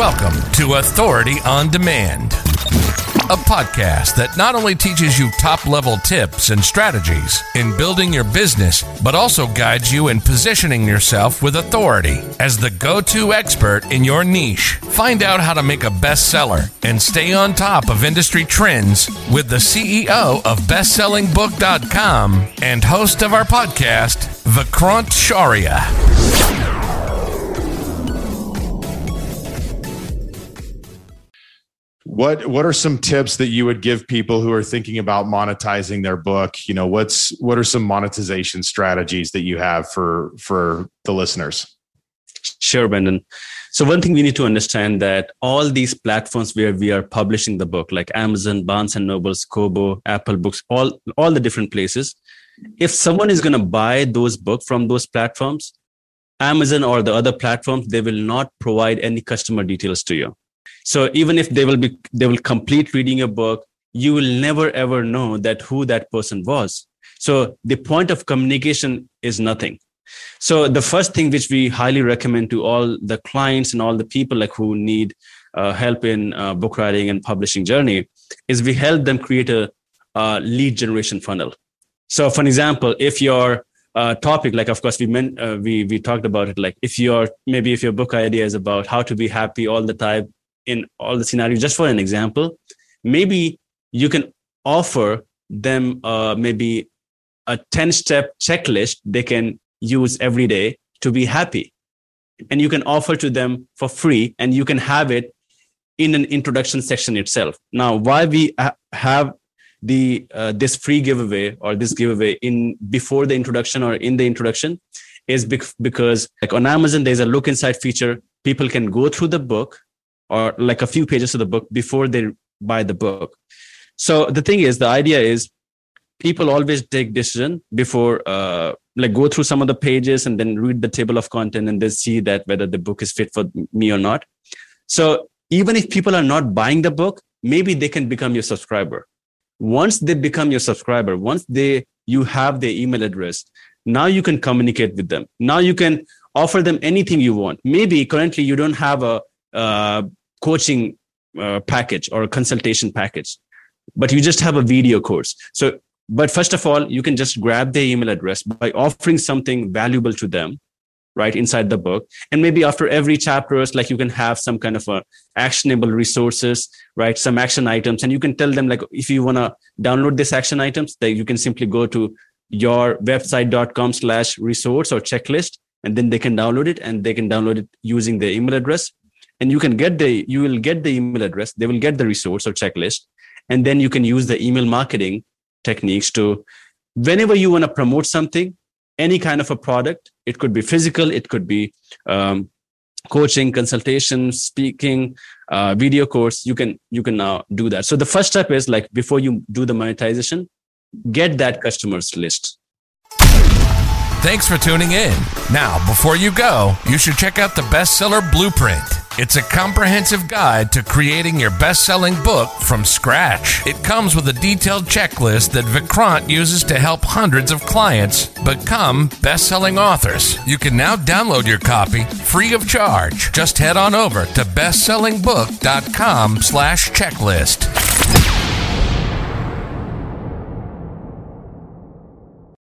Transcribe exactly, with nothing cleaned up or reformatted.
Welcome to Authority on Demand, a podcast that not only teaches you top-level tips and strategies in building your business, but also guides you in positioning yourself with authority as the go-to expert in your niche. Find out how to make a bestseller and stay on top of industry trends with the C E O of best selling book dot com and host of our podcast, Vikrant Sharia. What what are some tips that you would give people who are thinking about monetizing their book? You know, what's what are some monetization strategies that you have for for the listeners? Sure, Brendan. So one thing we need to understand that all these platforms where we are publishing the book, like Amazon, Barnes and Nobles, Kobo, Apple Books, all, all the different places, if someone is going to buy those books from those platforms, Amazon or the other platforms, they will not provide any customer details to you. So even if they will be, they will complete reading your book, you will never ever know that who that person was. So the point of communication is nothing. So the first thing which we highly recommend to all the clients and all the people like who need uh, help in uh, book writing and publishing journey is we help them create a uh, lead generation funnel. So for an example, if your uh, topic, like of course we meant, uh, we we talked about it, like if your maybe if your book idea is about how to be happy all the time. In all the scenarios, just for an example, maybe you can offer them uh, maybe a ten-step checklist they can use every day to be happy. And you can offer to them for free, and you can have it in an introduction section itself. Now, why we ha- have the uh, this free giveaway or this giveaway in before the introduction or in the introduction is be- because like on Amazon, there's a look inside feature. People can go through the book or like a few pages of the book before they buy the book. So the thing is, the idea is people always take decision before, uh, like go through some of the pages and then read the table of content and they see that whether the book is fit for me or not. So even if people are not buying the book, maybe they can become your subscriber. Once they become your subscriber, once they you have their email address, now you can communicate with them. Now you can offer them anything you want. Maybe currently you don't have a uh, coaching uh, package or a consultation package, but you just have a video course. So, but first of all, you can just grab their email address by offering something valuable to them, right, inside the book. And maybe after every chapter, it's like you can have some kind of a actionable resources, right, some action items. And you can tell them, like, if you want to download these action items, then you can simply go to your website.com slash resource or checklist, and then they can download it and they can download it using their email address. And you can get the, you will get the email address. They will get the resource or checklist. And then you can use the email marketing techniques to, whenever you want to promote something, any kind of a product, it could be physical, it could be um, coaching, consultation, speaking, uh, video course. You can, you can now do that. So the first step is like, before you do the monetization, get that customer's list. Thanks for tuning in. Now, before you go, you should check out the Bestseller Blueprint. It's a comprehensive guide to creating your best-selling book from scratch. It comes with a detailed checklist that Vikrant uses to help hundreds of clients become best-selling authors. You can now download your copy free of charge. Just head on over to best selling book dot com slash checklist.